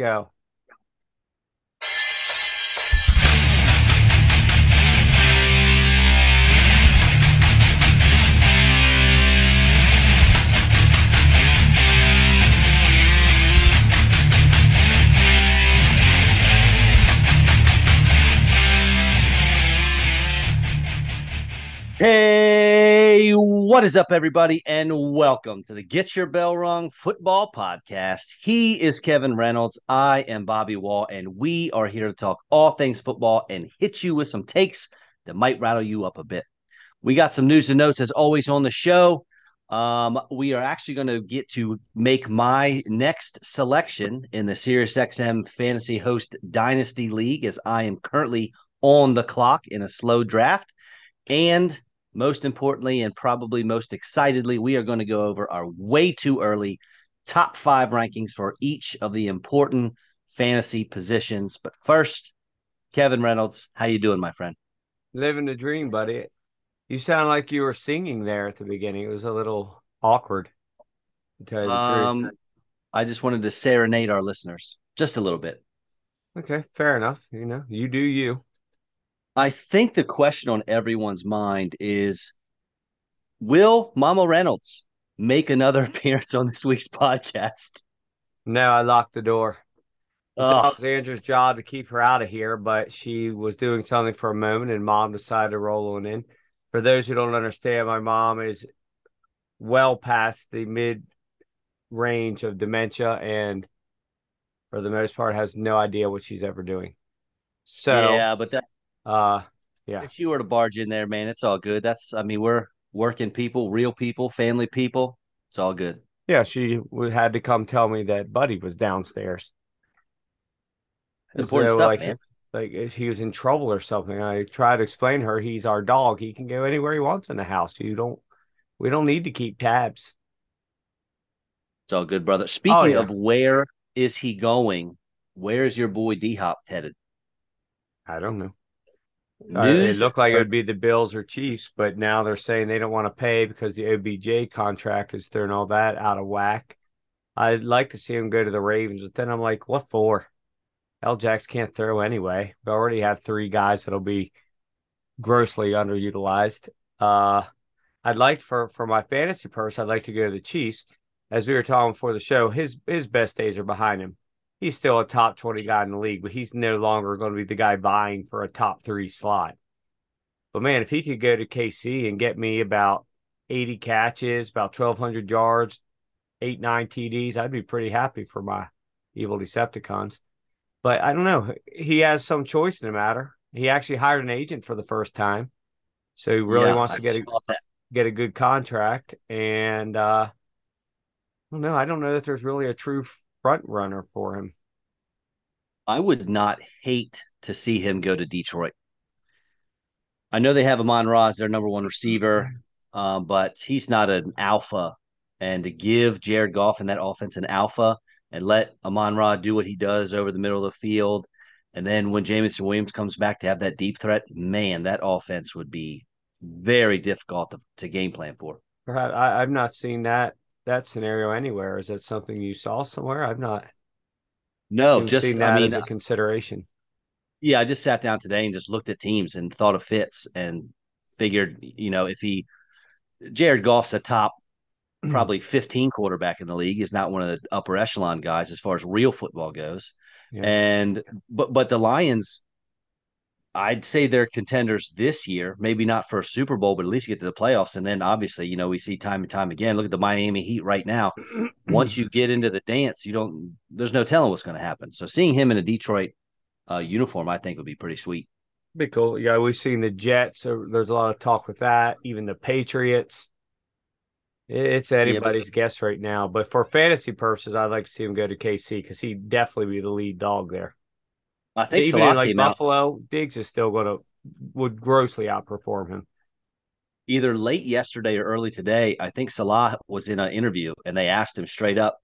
Go. Hey, what is up, everybody, and welcome to the Get Your Bell Rung Football Podcast. He is Kevin Reynolds. I am Bobby Wall, and we are here to talk all things football and hit you with some takes that might rattle you up a bit. We got some news and notes, as always, on the show. We are actually going to get to make my next selection in the SiriusXM Fantasy Host Dynasty League, as I am currently on the clock in a slow draft. And most importantly, and probably most excitedly, we are going to go over our way too early top five rankings for each of the important fantasy positions. But first, Kevin Reynolds, how you doing, my friend? Living the dream, buddy. You sound like you were singing there at the beginning. It was a little awkward, to tell you the truth. I just wanted to serenade our listeners just a little bit. Okay, fair enough. You know, you do you. I think the question on everyone's mind is, will Mama Reynolds make another appearance on this week's podcast? No, I locked the door. It's Alexandra's job to keep her out of here, but she was doing something for a moment, and Mom decided to roll on in. For those who don't understand, my mom is well past the mid-range of dementia and, for the most part, has no idea what she's ever doing. So, yeah, but that... if you were to barge in there, man, it's all good. We're working people, real people, family people. It's all good. Yeah, she had to come tell me that Buddy was downstairs. It's important stuff, man. Like he was in trouble or something. I tried to explain to her, he's our dog. He can go anywhere he wants in the house. We don't need to keep tabs. It's all good, brother. Speaking of where is he going, where is your boy DHop headed? I don't know. It looked like it would be the Bills or Chiefs, but now they're saying they don't want to pay because the OBJ contract is throwing all that out of whack. I'd like to see him go to the Ravens, but then I'm like, what for? El Jax can't throw anyway. We already have three guys that'll be grossly underutilized. I'd like for my fantasy purse, I'd like to go to the Chiefs. As we were talking before the show, his best days are behind him. He's still a top 20 guy in the league, but he's no longer going to be the guy vying for a top 3 slot. But, man, if he could go to KC and get me about 80 catches, about 1,200 yards, 8-9 TDs, I'd be pretty happy for my evil Decepticons. But I don't know. He has some choice in the matter. He actually hired an agent for the first time, so he really wants to get a good contract. And I don't know that there's really a true front runner for him. I would not hate to see him go to Detroit. I know they have Amon Ra as their number one receiver, but he's not an alpha. And to give Jared Goff and that offense an alpha and let Amon Ra do what he does over the middle of the field, and then when Jamison Williams comes back to have that deep threat, man, that offense would be very difficult to game plan for. I've not seen that scenario anywhere. Is that something you saw somewhere? I've not. No, just seen that as a consideration. Yeah, I just sat down today and just looked at teams and thought of Fitz and figured, Jared Goff's a top probably 15 quarterback in the league. He's not one of the upper echelon guys as far as real football goes. Yeah. But the Lions, I'd say they're contenders this year, maybe not for a Super Bowl, but at least get to the playoffs. And then obviously, we see time and time again, look at the Miami Heat right now. Once you get into the dance, there's no telling what's going to happen. So seeing him in a Detroit uniform, I think would be pretty sweet. Be cool. Yeah. We've seen the Jets. So there's a lot of talk with that. Even the Patriots. It's anybody's guess right now, but for fantasy purposes, I'd like to see him go to KC because he'd definitely be the lead dog there. I think even Salah came Buffalo, out. Diggs is still would grossly outperform him. Either late yesterday or early today, I think Salah was in an interview and they asked him straight up,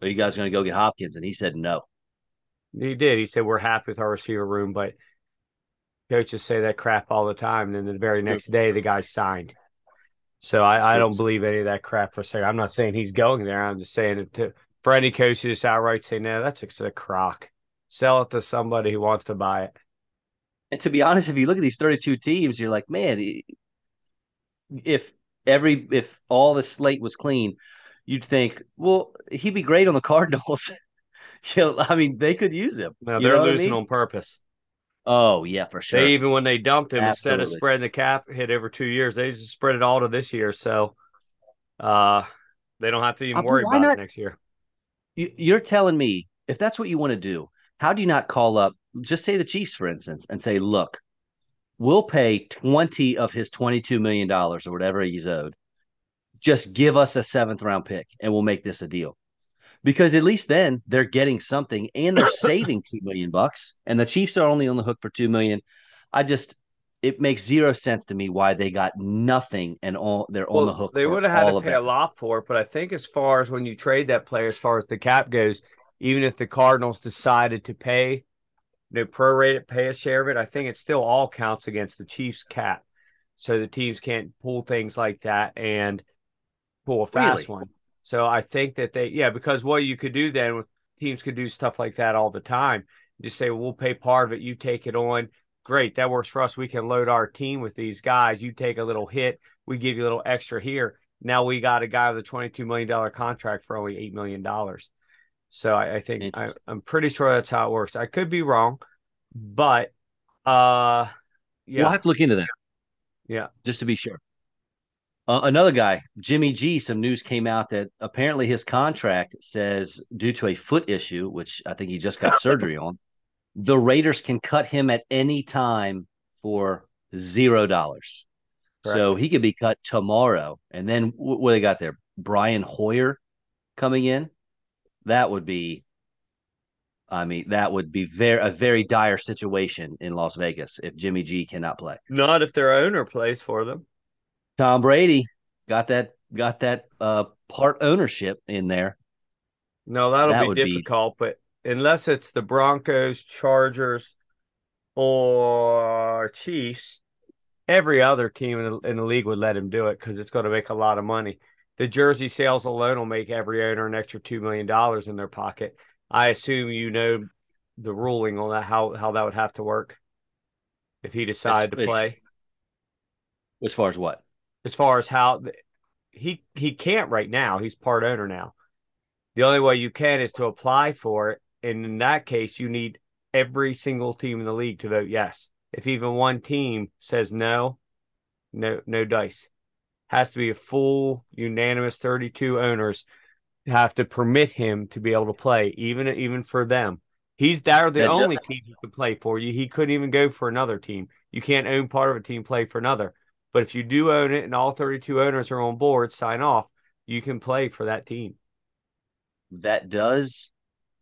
"Are you guys going to go get Hopkins?" And he said no. He did. He said, "We're happy with our receiver room," but coaches say that crap all the time. And then the very next day, the guy signed. So I don't believe any of that crap for a second. I'm not saying he's going there. I'm just saying for any coach who just outright say, no, that's just a crock. Sell it to somebody who wants to buy it. And to be honest, if you look at these 32 teams, you're like, man, if all the slate was clean, you'd think, well, he'd be great on the Cardinals. You know, I mean, they could use him. No, they're losing on purpose. Oh, yeah, for sure. Even when they dumped him, Absolutely. Instead of spreading the cap hit over 2 years, they just spread it all to this year. So they don't have to even worry about it next year. You're telling me, if that's what you want to do, how do you not call up, just say the Chiefs, for instance, and say, look, we'll pay 20 of his $22 million or whatever he's owed. Just give us a 7th-round pick, and we'll make this a deal. Because at least then they're getting something, and they're saving $2 million, and the Chiefs are only on the hook for $2 million. It makes zero sense to me why they got nothing, and they're on the hook. They would have had to pay a lot for it, but I think as far as when you trade that player, as far as the cap goes, even if the Cardinals decided to pay, they prorate it, pay a share of it, I think it still all counts against the Chiefs' cap, so the teams can't pull things like that and pull a fast one. So I think that because what you could do then with teams could do stuff like that all the time. Just say, we'll pay part of it. You take it on. Great. That works for us. We can load our team with these guys. You take a little hit. We give you a little extra here. Now we got a guy with a $22 million contract for only $8 million. So I think I'm pretty sure that's how it works. I could be wrong, but yeah. We'll have to look into that. Yeah. Just to be sure. Another guy, Jimmy G, some news came out that apparently his contract says due to a foot issue, which I think he just got surgery on, the Raiders can cut him at any time for $0. Correct. So he could be cut tomorrow. And then what they got there, Brian Hoyer coming in. That would be a very dire situation in Las Vegas if Jimmy G cannot play. Not if their owner plays for them. Tom Brady got that part ownership in there. No, that would be difficult, but unless it's the Broncos, Chargers, or Chiefs, every other team in the league would let him do it because it's going to make a lot of money. The jersey sales alone will make every owner an extra $2 million in their pocket. I assume you know the ruling on that, how that would have to work if he decided to play. As far as what? As far as how he can't right now. He's part owner now. The only way you can is to apply for it. And in that case, you need every single team in the league to vote yes. If even one team says no dice. Has to be a full, unanimous 32 owners have to permit him to be able to play, even for them. They're the only team who can play for you. He couldn't even go for another team. You can't own part of a team, play for another. But if you do own it and all 32 owners are on board, sign off, you can play for that team. That does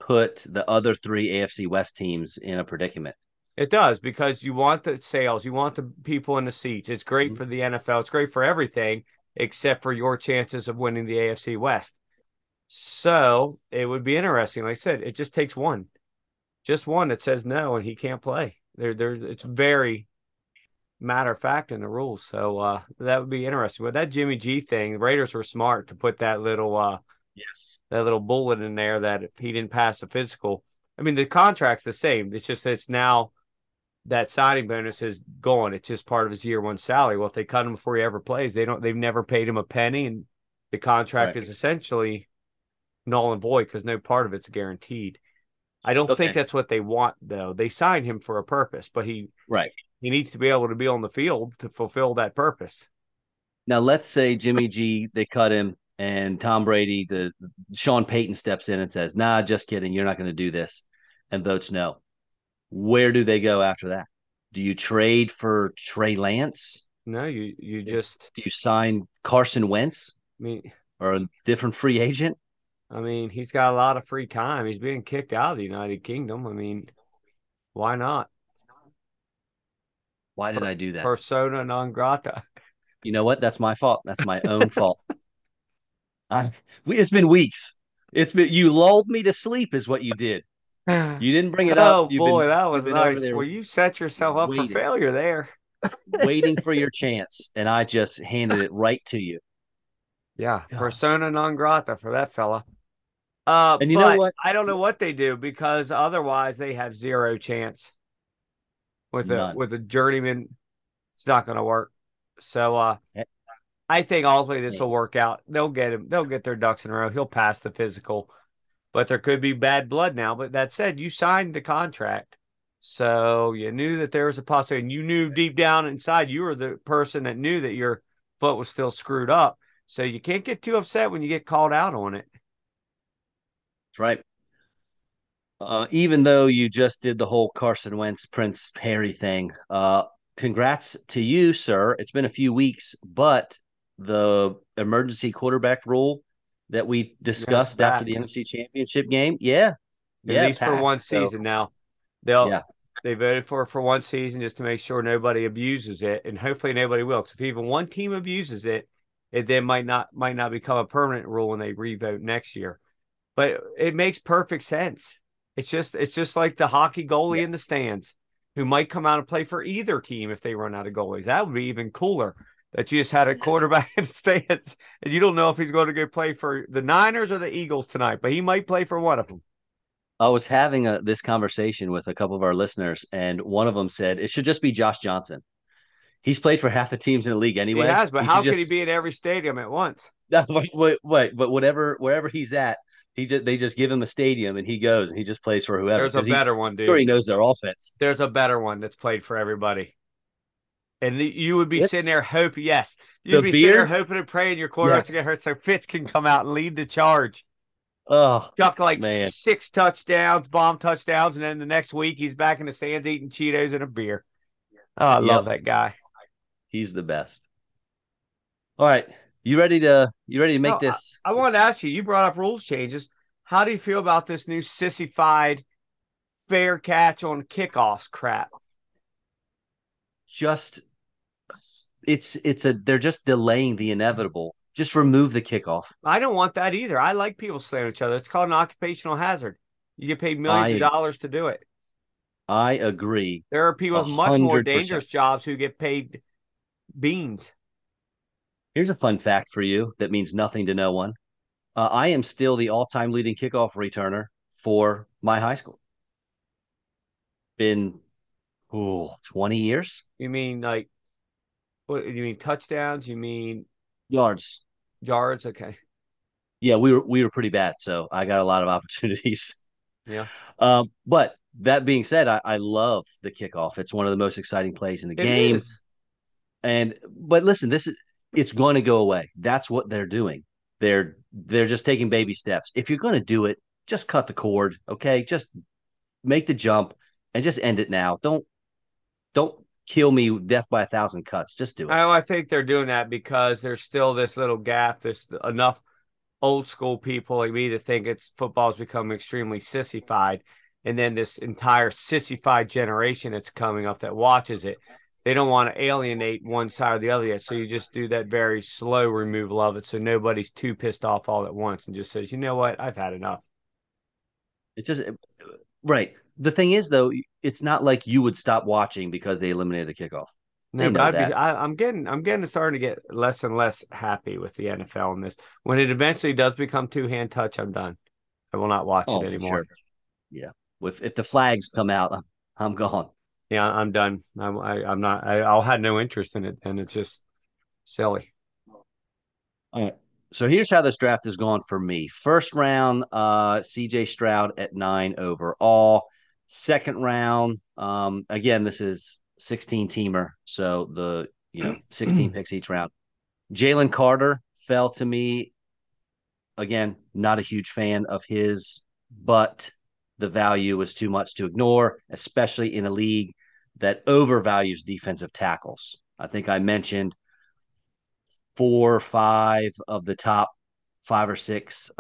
put the other three AFC West teams in a predicament. It does, because you want the sales. You want the people in the seats. It's great for the NFL. It's great for everything except for your chances of winning the AFC West. So it would be interesting. Like I said, it just takes one. Just one that says no and he can't play. It's very matter of fact in the rules, so that would be interesting. But that Jimmy G thing, the Raiders were smart to put that little that little bullet in there that if he didn't pass the physical, I mean the contract's the same. It's just that it's now that signing bonus is gone. It's just part of his year one salary. Well, if they cut him before he ever plays, they've never paid him a penny, and the contract is essentially null and void because no part of it's guaranteed. I don't think that's what they want though. They signed him for a purpose, but he needs to be able to be on the field to fulfill that purpose. Now, let's say Jimmy G, they cut him, and Tom Brady, Sean Payton steps in and says, nah, just kidding, you're not going to do this, and votes no. Where do they go after that? Do you trade for Trey Lance? No, do you sign Carson Wentz or a different free agent? I mean, he's got a lot of free time. He's being kicked out of the United Kingdom. I mean, why not? Why did I do that? Persona non grata. You know what? That's my fault. That's my own fault. It's been weeks. You lulled me to sleep is what you did. You didn't bring it up. Oh, boy, that was nice. Well, you set yourself up for failure there. Waiting for your chance, and I just handed it right to you. Yeah, gosh. Persona non grata for that fella. And you know what? I don't know what they do, because otherwise they have zero chance with a journeyman. It's not going to work. So I think ultimately this will work out. They'll get him. They'll get their ducks in a row. He'll pass the physical, but there could be bad blood now. But that said, you signed the contract, so you knew that there was a possibility, and you knew deep down inside you were the person that knew that your foot was still screwed up. So you can't get too upset when you get called out on it. That's right. Even though you just did the whole Carson Wentz, Prince Harry thing, congrats to you, sir. It's been a few weeks, but the emergency quarterback rule that we discussed after the NFC Championship game, at least for one season now. They voted for one season just to make sure nobody abuses it, and hopefully nobody will. Because if even one team abuses it, it then might not become a permanent rule when they re-vote next year. But it makes perfect sense. It's just like the hockey goalie in the stands who might come out and play for either team if they run out of goalies. That would be even cooler, that you just had a quarterback in the stands and you don't know if he's going to go play for the Niners or the Eagles tonight, but he might play for one of them. I was having this conversation with a couple of our listeners, and one of them said it should just be Josh Johnson. He's played for half the teams in the league anyway. He has, but how could he be in every stadium at once? But wherever he's at, they just give him a stadium and he goes and he just plays for whoever. There's a better one, dude. Sure, he knows their offense. There's a better one that's played for everybody. And you would be sitting there hoping, hoping and praying your quarterback to get hurt so Fitz can come out and lead the charge. Oh, chuck six touchdowns, bomb touchdowns, and then the next week he's back in the stands eating Cheetos and a beer. Oh, I love that guy. He's the best. All right, you ready to make this? I wanted to ask you. You brought up rules changes. How do you feel about this new sissified fair catch on kickoffs crap? Just they're just delaying the inevitable. Just remove the kickoff. I don't want that either. I like people slamming each other. It's called an occupational hazard. You get paid millions of dollars to do it. I agree. There are people 100%. With much more dangerous jobs who get paid beans. Here's a fun fact for you that means nothing to no one. I am still the all-time leading kickoff returner for my high school. Been 20 years. You mean what do you mean, touchdowns? You mean yards? Yards, okay. Yeah, we were pretty bad, so I got a lot of opportunities. Yeah. But that being said, I love the kickoff. It's one of the most exciting plays in the game. Is. But listen, it's going to go away. That's what they're doing. They're just taking baby steps. If you're going to do it, just cut the cord, okay? Just make the jump and just end it now. Don't kill me, death by 1,000 cuts. Just do it. I think they're doing that because there's still this little gap. There's enough old school people like me to think football's become extremely sissified, and then this entire sissified generation that's coming up that watches it. They don't want to alienate one side or the other yet, so you just do that very slow removal of it, so nobody's too pissed off all at once and just says, you know what, I've had enough. It's just right. The thing is, though, it's not like you would stop watching because they eliminated the kickoff. No, but I'm starting to get less and less happy with the NFL in this. When it eventually does become two-hand touch, I'm done. I will not watch it anymore. Sure. Yeah, if the flags come out, I'm gone. Yeah, I'm done. I'm not. I'll have no interest in it, and it's just silly. All right. So here's how this draft has gone for me. First round, C.J. Stroud at 9 overall. Second round, again, this is 16-teamer, so 16 picks each round. Jalen Carter fell to me. Again, not a huge fan of his, but the value was too much to ignore, especially in a league that overvalues defensive tackles. I think I mentioned 4 or 5 of the top 5 or 6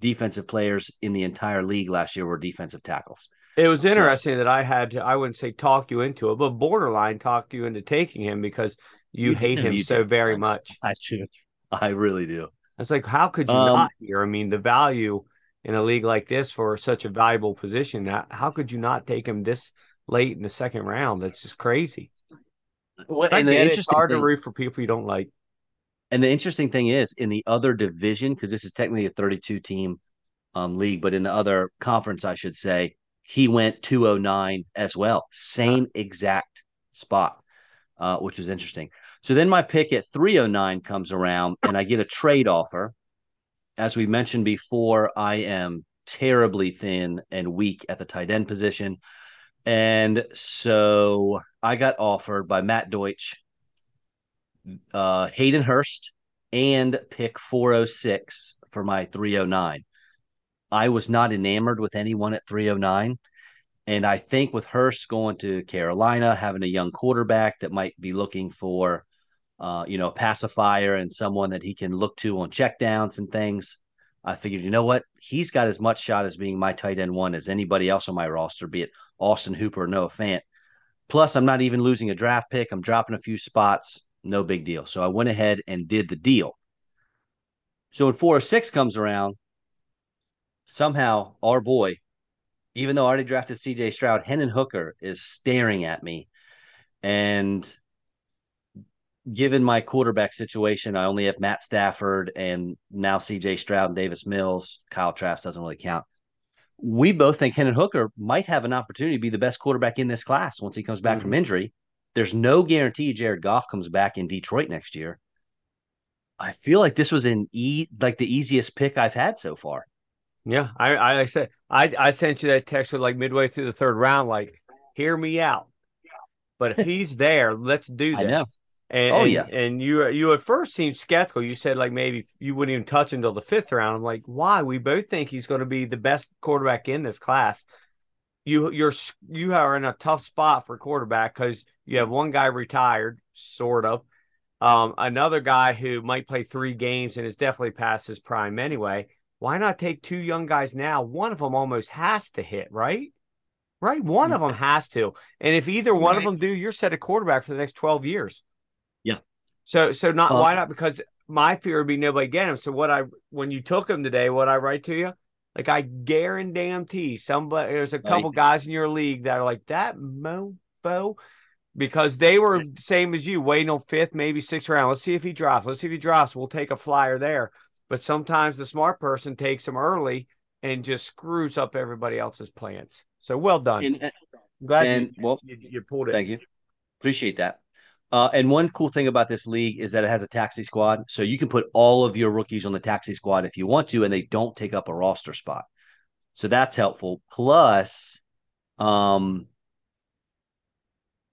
defensive players in the entire league last year were defensive tackles. It was interesting that I had to, I wouldn't say talk you into it, but borderline talk you into taking him because you hate him so very much. I do. I really do. It's like, how could you not here? I mean, the value in a league like this for such a valuable position, how could you not take him this late in the second round? That's just crazy. Well, and it's hard to root for people you don't like. And the interesting thing is, in the other division, because this is technically a 32-team league, but in the other conference, I should say, he went 209 as well. Same exact spot, which was interesting. So then my pick at 309 comes around, and I get a trade offer. As we mentioned before, I am terribly thin and weak at the tight end position. And so I got offered by Matt Deutsch, Hayden Hurst, and pick 406 for my 309. I was not enamored with anyone at 309. And I think with Hurst going to Carolina, having a young quarterback that might be looking for, a pacifier and someone that he can look to on checkdowns and things, I figured, you know what? He's got as much shot as being my tight end one as anybody else on my roster, be it Austin Hooper or Noah Fant. Plus, I'm not even losing a draft pick. I'm dropping a few spots. No big deal. So I went ahead and did the deal. So when 406 comes around, somehow our boy, even though I already drafted C.J. Stroud, Hendon Hooker is staring at me. And given my quarterback situation, I only have Matt Stafford and now C.J. Stroud and Davis Mills. Kyle Trask doesn't really count. We both think Hendon Hooker might have an opportunity to be the best quarterback in this class once he comes back from injury. There's no guarantee Jared Goff comes back in Detroit next year. I feel like this was the easiest pick I've had so far. Yeah, I said I sent you that text with like midway through the third round, like, hear me out. But if he's there, let's do this. I know. And you at first seemed skeptical. You said like maybe you wouldn't even touch until the fifth round. I'm like, why? We both think he's going to be the best quarterback in this class. You are in a tough spot for quarterback because you have one guy retired, sort of, another guy who might play 3 games and is definitely past his prime anyway. Why not take 2 young guys now? One of them almost has to hit, right? Right? One of them has to. And if either one of them do, you're set a quarterback for the next 12 years. Yeah. So not why not? Because my fear would be nobody getting him. So when you took him today, what I write to you, like I guarantee somebody, there's a couple guys in your league that are like that mofo, because they were same as you, waiting on 5th, maybe 6th round. Let's see if he drops. We'll take a flyer there. But sometimes the smart person takes them early and just screws up everybody else's plans. So well done. I'm glad you pulled it. Thank you. Appreciate that. And one cool thing about this league is that it has a taxi squad. So you can put all of your rookies on the taxi squad if you want to, and they don't take up a roster spot. So that's helpful. Plus, what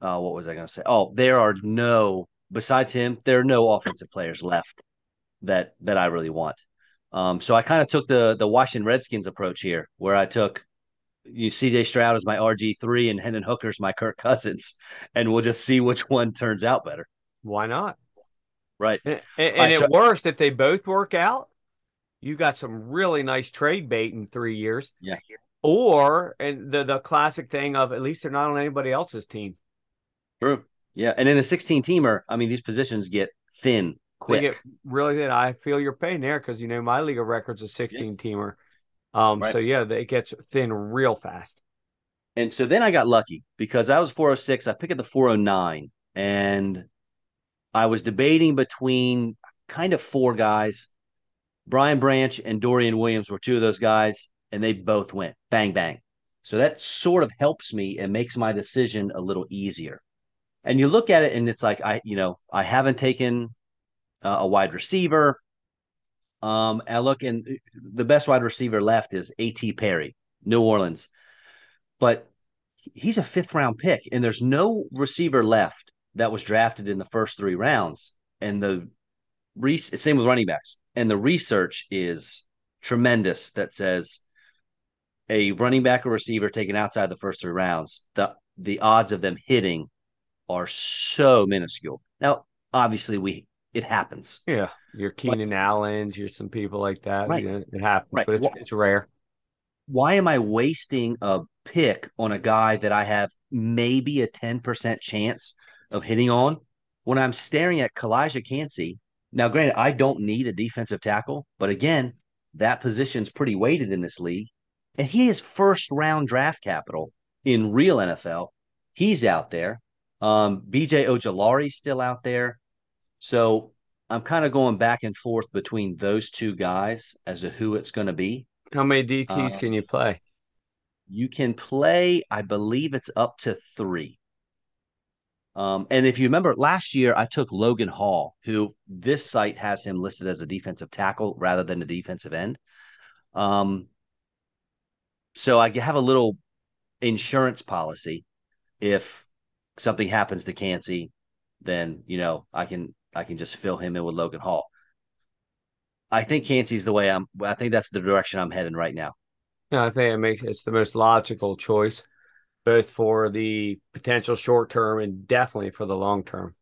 was I going to say? Oh, besides him, there are no offensive players left that I really want. So I kind of took the Washington Redskins approach here, where I took C.J. Stroud as my RG3 and Hendon Hooker as my Kirk Cousins, and we'll just see which one turns out better. Why not? Right. And at worst, if they both work out, you got some really nice trade bait in 3 years. Yeah. Or and the classic thing of at least they're not on anybody else's team. True. Yeah. And in a 16-teamer, I mean, these positions get thin. Quick. Really did. I feel your pain there because, my league of records is 16-teamer. Right. So, it gets thin real fast. And so then I got lucky because I was 406. I picked at the 409, and I was debating between kind of 4 guys. Brian Branch and Dorian Williams were 2 of those guys, and they both went bang, bang. So that sort of helps me and makes my decision a little easier. And you look at it, and it's like, I haven't taken – a wide receiver. I look, and the best wide receiver left is A.T. Perry, New Orleans. But he's a 5th-round pick, and there's no receiver left that was drafted in the first 3 rounds. And same with running backs. And the research is tremendous that says a running back or receiver taken outside the first 3 rounds, the odds of them hitting are so minuscule. Now, obviously, it happens. Yeah. You're Keenan Allen's, you're some people like that. Right. It happens, but it's rare. Why am I wasting a pick on a guy that I have maybe a 10% chance of hitting on when I'm staring at Kalijah Kancey? Now, granted, I don't need a defensive tackle, but again, that position's pretty weighted in this league. And he is first-round draft capital in real NFL. He's out there. B.J. Ojolari's still out there. So I'm kind of going back and forth between those 2 guys as to who it's going to be. How many DTs can you play? You can play, I believe it's up to 3. And if you remember last year, I took Logan Hall, who this site has him listed as a defensive tackle rather than a defensive end. So I have a little insurance policy. If something happens to Kancey, then, you know, I can just fill him in with Logan Hall. I think Kancey's the way I think that's the direction I'm heading right now. No, I think it's the most logical choice, both for the potential short term and definitely for the long term.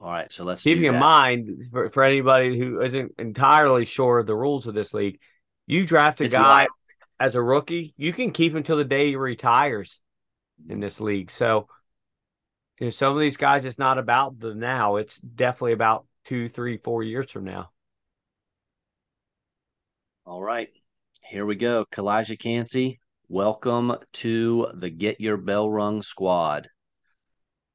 All right, so let's keep in mind for anybody who isn't entirely sure of the rules of this league, you draft a guy as a rookie, you can keep him till the day he retires in this league. So, you know, some of these guys, it's not about the now; it's definitely about 2, 3, 4 years from now. All right, here we go. Kalijah Kancey, welcome to the Get Your Bell Rung squad.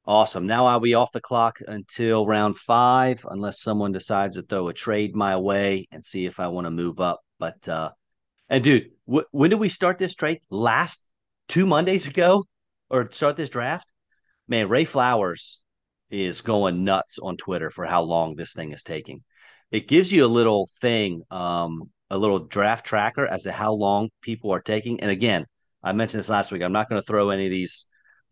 Awesome. Now I'll be off the clock until round 5, unless someone decides to throw a trade my way and see if I want to move up. But, and dude, when did we start this trade? Last 2 Mondays ago, or start this draft? Man, Ray Flowers is going nuts on Twitter for how long this thing is taking. It gives you a little thing, a little draft tracker as to how long people are taking. And again, I mentioned this last week. I'm not going to throw any of these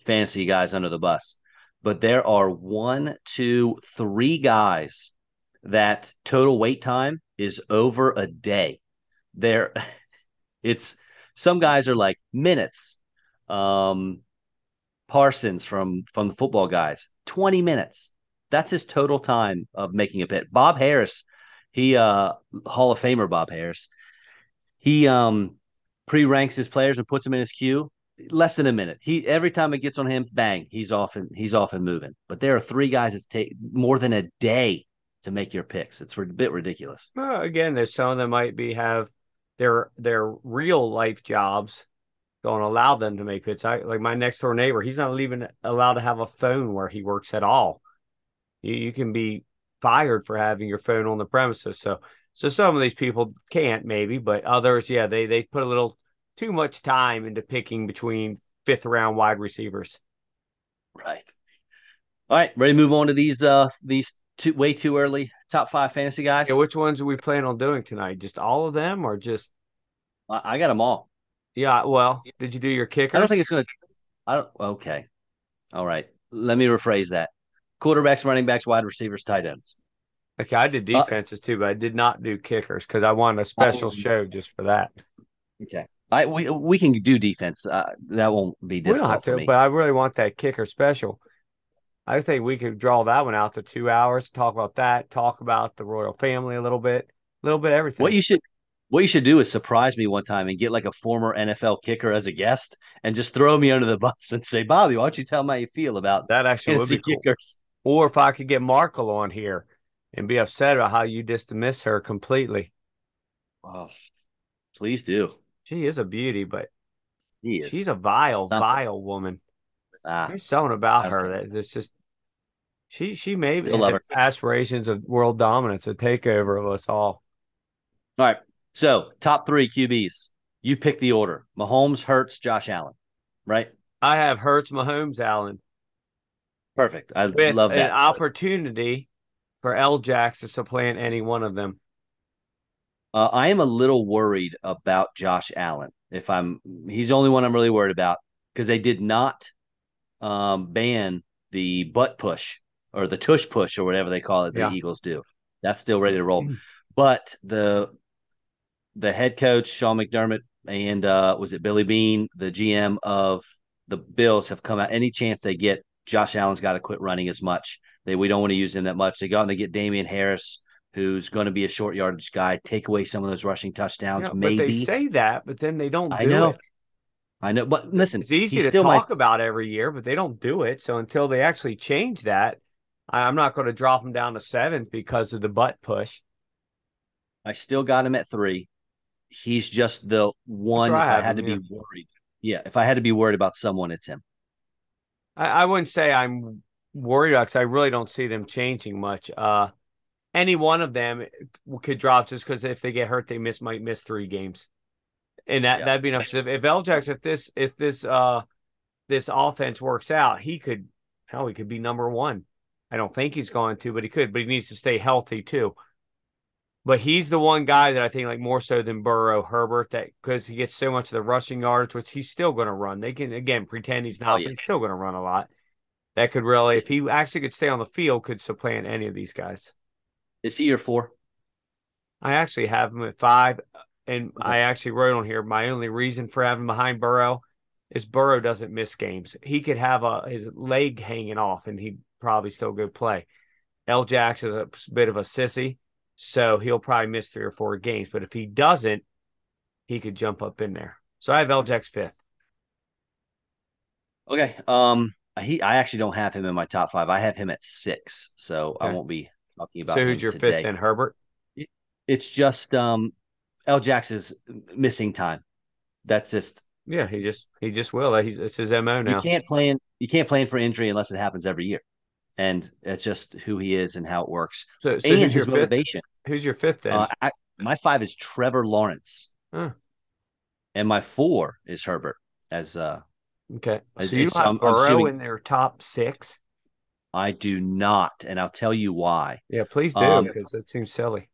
fantasy guys under the bus, but there are 1, 2, 3 guys that total wait time is over a day. Some guys are like minutes. Parsons from the Football Guys, 20 minutes. That's his total time of making a pick. Bob Harris, he Hall of Famer Bob Harris, he pre-ranks his players and puts them in his queue. Less than a minute. He every time it gets on him, bang, he's off and moving. But there are 3 guys that take more than a day to make your picks. It's a bit ridiculous. Well, again, there's some of them might have their real life jobs don't allow them to make picks. Like my next door neighbor, he's not even allowed to have a phone where he works at all. You can be fired for having your phone on the premises. So some of these people can't maybe, but others, yeah, they put a little too much time into picking between 5th round wide receivers. Right. All right, ready to move on to these two way too early top 5 fantasy guys. Yeah, which ones are we planning on doing tonight? Just all of them, or just I got them all. Yeah, well, did you do your kickers? Okay. All right. Let me rephrase that. Quarterbacks, running backs, wide receivers, tight ends. Okay, I did defenses too, but I did not do kickers because I wanted a special show just for that. Okay. We can do defense. That won't be difficult. We don't have to, but I really want that kicker special. I think we could draw that one out to 2 hours, talk about that, talk about the royal family a little bit everything. What you should do is surprise me one time and get like a former NFL kicker as a guest and just throw me under the bus and say, Bobby, why don't you tell me how you feel about that? Actually, would be cool. Kickers. Or if I could get Markle on here and be upset about how you dismiss her completely. Oh, please do. She is a beauty, but she's a vile woman. There's something about her that's just she may have aspirations of world dominance, a takeover of us all. All right. So, top 3 QBs. You pick the order. Mahomes, Hurts, Josh Allen, right? I have Hurts, Mahomes, Allen. Perfect. I love that. An opportunity for El Jax to supplant any one of them. I am a little worried about Josh Allen. He's the only one I'm really worried about because they did not ban the butt push or the tush push or whatever they call it. The Eagles do. That's still ready to roll. But the head coach, Sean McDermott, and was it Billy Beane, the GM of the Bills, have come out. Any chance they get, Josh Allen's got to quit running as much. We don't want to use him that much. They go out and they get Damian Harris, who's going to be a short yardage guy, take away some of those rushing touchdowns. Yeah, maybe. But they say that, but then they don't do it. I know. But listen, it's easy to talk about every year, but they don't do it. So until they actually change that, I'm not going to drop him down to 7th because of the butt push. I still got him at 3. He's just the one. Right, if I had to be worried. Yeah, if I had to be worried about someone, it's him. I wouldn't say I'm worried about because I really don't see them changing much. any one of them could drop just because if they get hurt, they might miss 3 games. And that'd be enough. So if El Jax, if this offense works out, he could be number one. I don't think he's going to, but he could. But he needs to stay healthy too. But he's the one guy that I think, like, more so than Burrow, Herbert, that because he gets so much of the rushing yards, which he's still going to run. They can, again, pretend he's not, but he's still going to run a lot. That could really, if he actually could stay on the field, could supplant any of these guys. Is he your 4? I actually have him at 5, and I actually wrote on here, my only reason for having behind Burrow is Burrow doesn't miss games. He could have his leg hanging off, and he'd probably still go play. El Jax is a bit of a sissy, so he'll probably miss 3 or 4 games. But if he doesn't, he could jump up in there. So I have El Jax 5th. Okay. I actually don't have him in my top 5. I have him at 6, so okay. I won't be talking about him today. So who's your 5th then, Herbert? It's just El Jax is missing time. That's just... Yeah, he just will. It's his MO now. You can't plan for injury unless it happens every year, and it's just who he is and how it works. So and his motivation. Who's your 5th then? My 5 is Trevor Lawrence, and my 4 is Herbert. Okay, so you have Burrow in their top 6. I do not, and I'll tell you why. Yeah, please do, because that seems silly.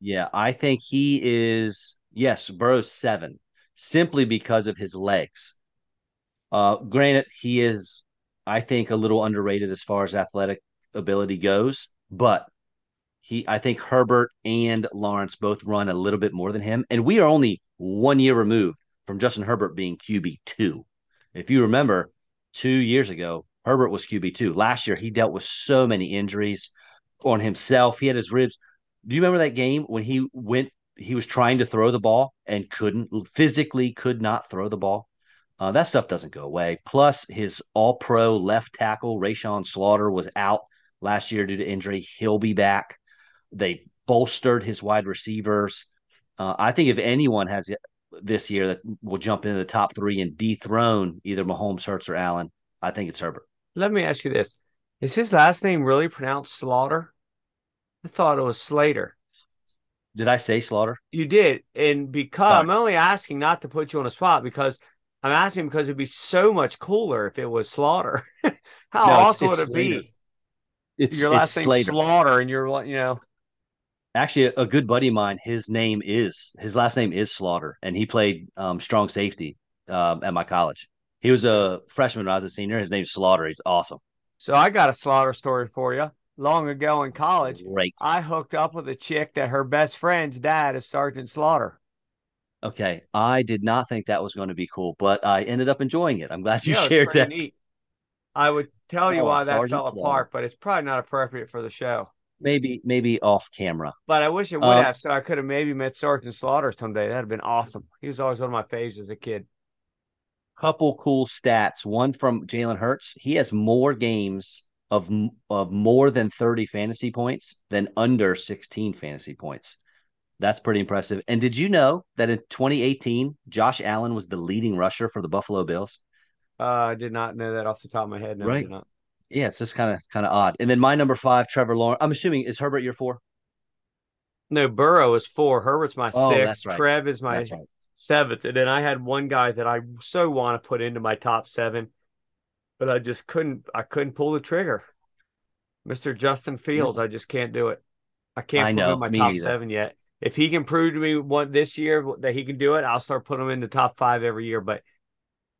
Yeah, I think he is. Yes, Burrow's 7. Simply because of his legs. Granted, he is, I think, a little underrated as far as athletic ability goes, but I think Herbert and Lawrence both run a little bit more than him, and we are only 1 year removed from Justin Herbert being QB2. If you remember, 2 years ago, Herbert was QB2. Last year, he dealt with so many injuries on himself. He had his ribs. Do you remember that game when he was trying to throw the ball and could not throw the ball? That stuff doesn't go away. Plus, his all-pro left tackle, Rashawn Slaughter, was out last year due to injury. He'll be back. They bolstered his wide receivers. I think if anyone has this year that will jump into the top 3 and dethrone either Mahomes, Hurts, or Allen, I think it's Herbert. Let me ask you this. Is his last name really pronounced Slaughter? I thought it was Slater. Did I say Slaughter? You did. And because Sorry. I'm only asking not to put you on a spot because I'm asking because it'd be so much cooler if it was Slaughter. How awesome would it be? It's your last name Slater. Slaughter, and you're, you know. Actually, a good buddy of mine, his last name is Slaughter, and he played strong safety at my college. He was a freshman when I was a senior. His name's Slaughter. He's awesome. So I got a Slaughter story for you. Long ago in college, Great. I hooked up with a chick that her best friend's dad is Sergeant Slaughter. Okay, I did not think that was going to be cool, but I ended up enjoying it. I'm glad you shared that. Neat. I would tell you why Sergeant that fell apart, but it's probably not appropriate for the show. Maybe off camera. But I wish it would have, so I could have maybe met Sergeant Slaughter someday. That'd have been awesome. He was always one of my faves as a kid. Couple cool stats. One from Jalen Hurts. He has more games of more than 30 fantasy points than under 16 fantasy points. That's pretty impressive. And did you know that in 2018, Josh Allen was the leading rusher for the Buffalo Bills? I did not know that off the top of my head. No, right. I did not. Yeah, it's just kind of odd. And then my number 5, Trevor Lawrence. I'm assuming, is Herbert your 4? No, Burrow is 4. Herbert's my 6. That's right. Trev is my 7th. And then I had one guy that I so want to put into my top 7. But I just couldn't pull the trigger. Mr. Justin Fields, I just can't do it. I can't put him in my top 7 yet. If he can prove to me this year that he can do it, I'll start putting him in the top 5 every year. But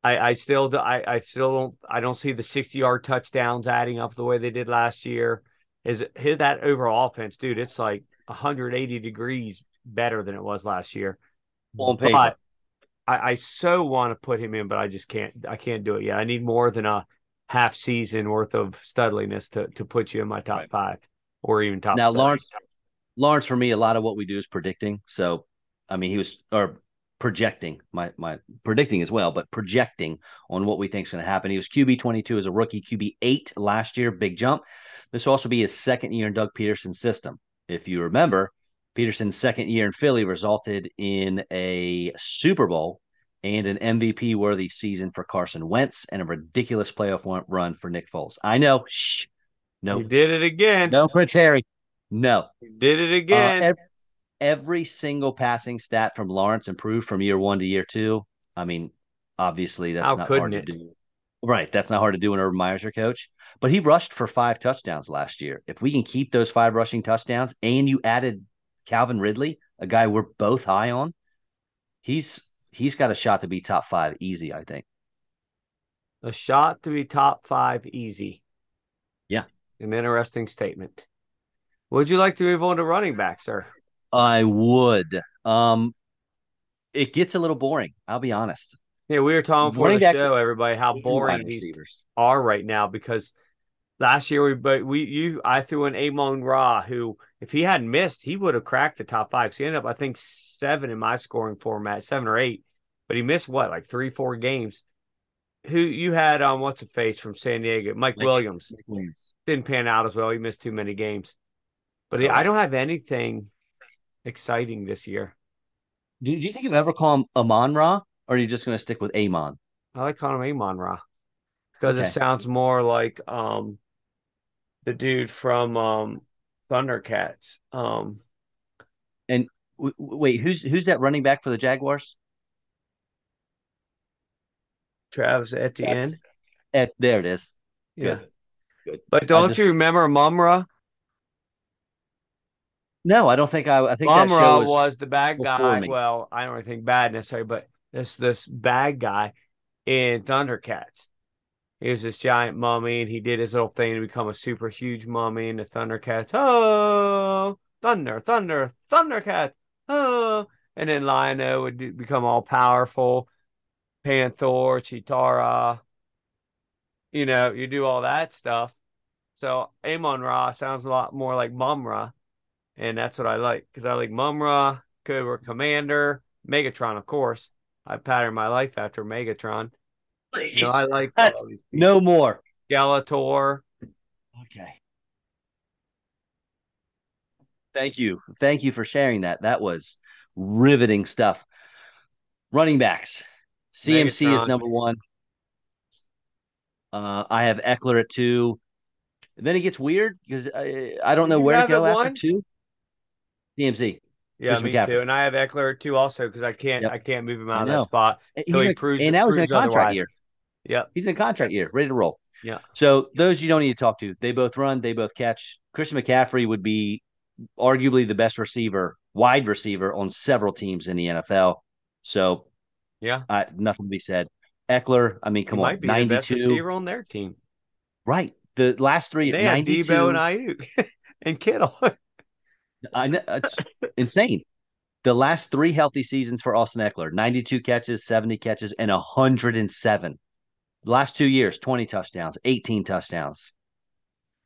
I still don't see the 60-yard touchdowns adding up the way they did last year. Is that overall offense, dude, it's like 180 degrees better than it was last year. On paper. But I so want to put him in, but I just can't. I can't do it yet. I need more than a half season worth of studliness to put you in my top 5 or even top 7. Lawrence, for me, a lot of what we do is predicting. So, I mean, projecting. My predicting as well, but projecting on what we think is going to happen. He was QB 22 as a rookie, QB 8 last year, big jump. This will also be his second year in Doug Peterson's system, if you remember. Peterson's second year in Philly resulted in a Super Bowl and an MVP-worthy season for Carson Wentz and a ridiculous playoff run for Nick Foles. I know. Shh. No. You did it again. No, Prince Harry. No. You did it again. Every single passing stat from Lawrence improved from year one to year two. I mean, obviously that's not hard to do. Right. That's not hard to do when Urban Meyer's your coach. But he rushed for 5 touchdowns last year. If we can keep those 5 rushing touchdowns, and you added Calvin Ridley, a guy we're both high on, he's got a shot to be top 5 easy, I think. A shot to be top 5 easy. Yeah. An interesting statement. Would you like to move on to running back, sir? I would. It gets a little boring, I'll be honest. Yeah, we were talking before the show, everybody, how boring these are right now, because last year I threw in Amon Ra, who, if he hadn't missed, he would have cracked the top 5. So he ended up, I think, 7 in my scoring format, 7 or 8. But he missed, what, like 3-4 games. Who you had on what's-a-face from San Diego, Mike Williams. Didn't pan out as well. He missed too many games. But I don't have anything exciting this year. Do you think you've ever called him Amon Ra, or are you just going to stick with Amon? I like calling him Amon Ra because it sounds more like the dude from Thundercats. And wait, who's that running back for the Jaguars? Travis Etienne. There it is. Yeah. Good. But you remember Mumra? No, I don't think I think Mumra was the bad guy. Me. Well, I don't really think bad necessarily, but this bad guy in Thundercats. He was this giant mummy, and he did his little thing to become a super huge mummy in the Thundercats. Oh, thunder, Thundercats. Oh, and then Lion-O would become all powerful. Panther, Chitara, you do all that stuff. So Amon-Ra sounds a lot more like Mumra, and that's what I like, because I like Mumra, Cobra Commander, Megatron, of course. I patterned my life after Megatron. Please. I like all these people. No more. Skeletor. Okay. Thank you. Thank you for sharing that. That was riveting stuff. Running backs. CMC Megatron is number 1. I have Eckler at 2. And then it gets weird because I don't know where to go after 2. CMC. Yeah, me too. And I have Eckler at 2 also because I can't move him out of that spot. So and now he's in a contract year. Yeah. He's in a contract year, ready to roll. Yeah. So those you don't need to talk to. They both run. They both catch. Christian McCaffrey would be arguably the best wide receiver on several teams in the NFL. So – yeah, nothing to be said. Eckler, I mean, come on, 92. Might be the best receiver on their team. Right. The last 3, they 92. They had Deebo and Ayuk and Kittle. I know, it's insane. The last 3 healthy seasons for Austin Eckler, 92 catches, 70 catches, and 107. The last 2 years, 20 touchdowns, 18 touchdowns.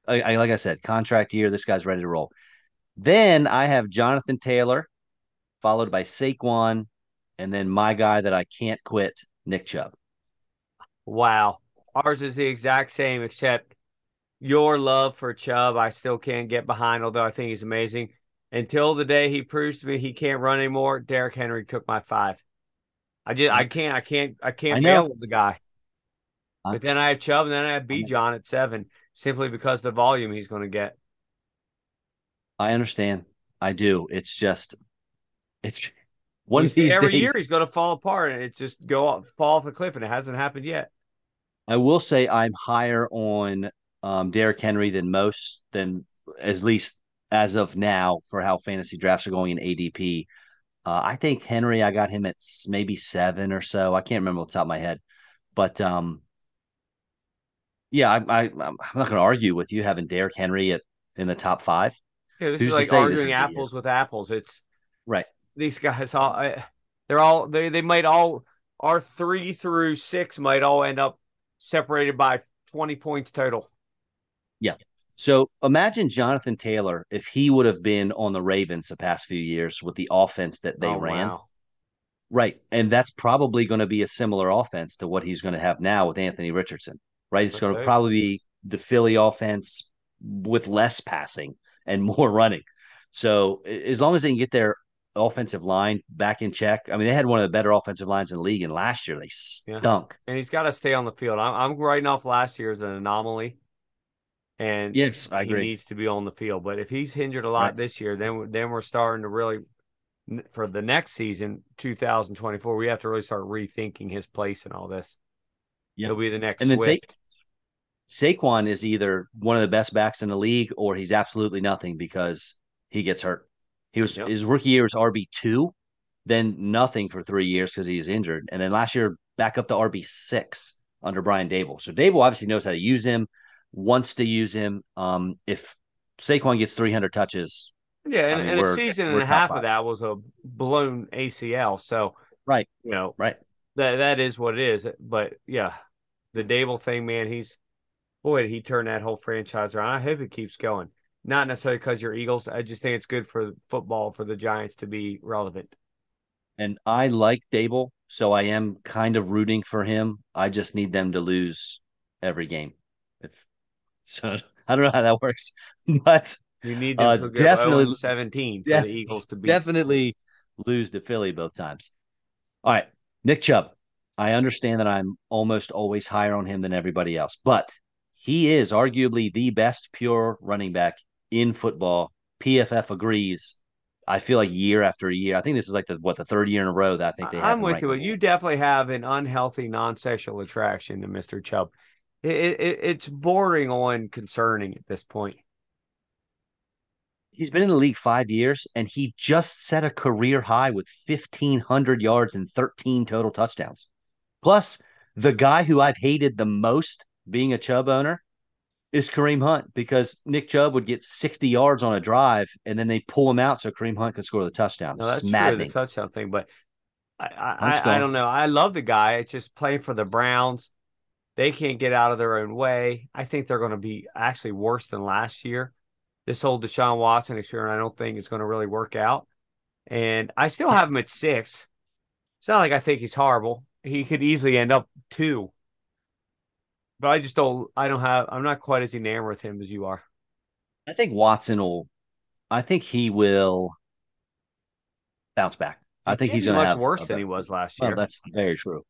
Like I said, contract year, this guy's ready to roll. Then I have Jonathan Taylor, followed by Saquon, and then my guy that I can't quit, Nick Chubb. Wow. Ours is the exact same, except your love for Chubb I still can't get behind, although I think he's amazing. Until the day he proves to me he can't run anymore, Derrick Henry took my 5. I can't fail with the guy. But then I have Chubb, and then I have Bijan at 7, simply because of the volume he's going to get. I understand. I do. It's one of these every days, year he's going to fall apart, and it just fall off a cliff, and it hasn't happened yet. I will say I'm higher on Derrick Henry than at least as of now for how fantasy drafts are going in ADP. I think Henry, I got him at maybe 7 or so. I can't remember off the top of my head, but I'm not going to argue with you having Derrick Henry in the top 5. Yeah, this is like arguing apples with apples. It's right. These guys, they might all, our 3 through 6 might all end up separated by 20 points total. Yeah. So imagine Jonathan Taylor, if he would have been on the Ravens the past few years with the offense that they ran. Wow. Right. And that's probably going to be a similar offense to what he's going to have now with Anthony Richardson, right? It's going to probably be the Philly offense with less passing and more running. So as long as they can get their offensive line back in check. I mean, they had one of the better offensive lines in the league, and last year they stunk. Yeah. And he's got to stay on the field. I'm writing off last year as an anomaly. And yes, I agree. He needs to be on the field. But if he's hindered a lot this year, then we're starting to really, for the next season, 2024, we have to really start rethinking his place and all this. Yeah. He'll be the next Swift. Saquon is either one of the best backs in the league or he's absolutely nothing because he gets hurt. He was his rookie year was RB2, then nothing for 3 years because he's injured. And then last year, back up to RB6 under Brian Dable. So Dable obviously knows how to use him, wants to use him. If Saquon gets 300 touches. Yeah, and, I mean, and a season and a half of that was a blown ACL. So, you know, that is what it is. But, yeah, the Dable thing, man, he's – boy, he turned that whole franchise around. I hope it keeps going. Not necessarily because you're Eagles. I just think it's good for football, for the Giants to be relevant. And I like Dable, so I am kind of rooting for him. I just need them to lose every game. So I don't know how that works, but you need them to definitely 17 for the Eagles to beat. Definitely lose to Philly both times. All right, Nick Chubb. I understand that I'm almost always higher on him than everybody else, but he is arguably the best pure running back in football. PFF agrees. I feel like year after year. I think this is like the third year in a row that I think they have. I'm with you. You definitely have an unhealthy, non-sexual attraction to Mr. Chubb. It's bordering on concerning at this point. He's been in the league 5 years, and he just set a career high with 1,500 yards and 13 total touchdowns. Plus, the guy who I've hated the most being a Chubb owner is Kareem Hunt, because Nick Chubb would get 60 yards on a drive, and then they pull him out so Kareem Hunt could score the touchdown. No, that's true, the touchdown thing, but I don't know. I love the guy. It's just playing for the Browns. They can't get out of their own way. I think they're going to be actually worse than last year. This whole Deshaun Watson experiment, I don't think it's going to really work out. And I still have him at 6. It's not like I think he's horrible. He could easily end up 2. But I just don't – I'm not quite as enamored with him as you are. I think Watson will – I think he will bounce back. I think he's going to have – much worse than he was last year. Well, that's very true.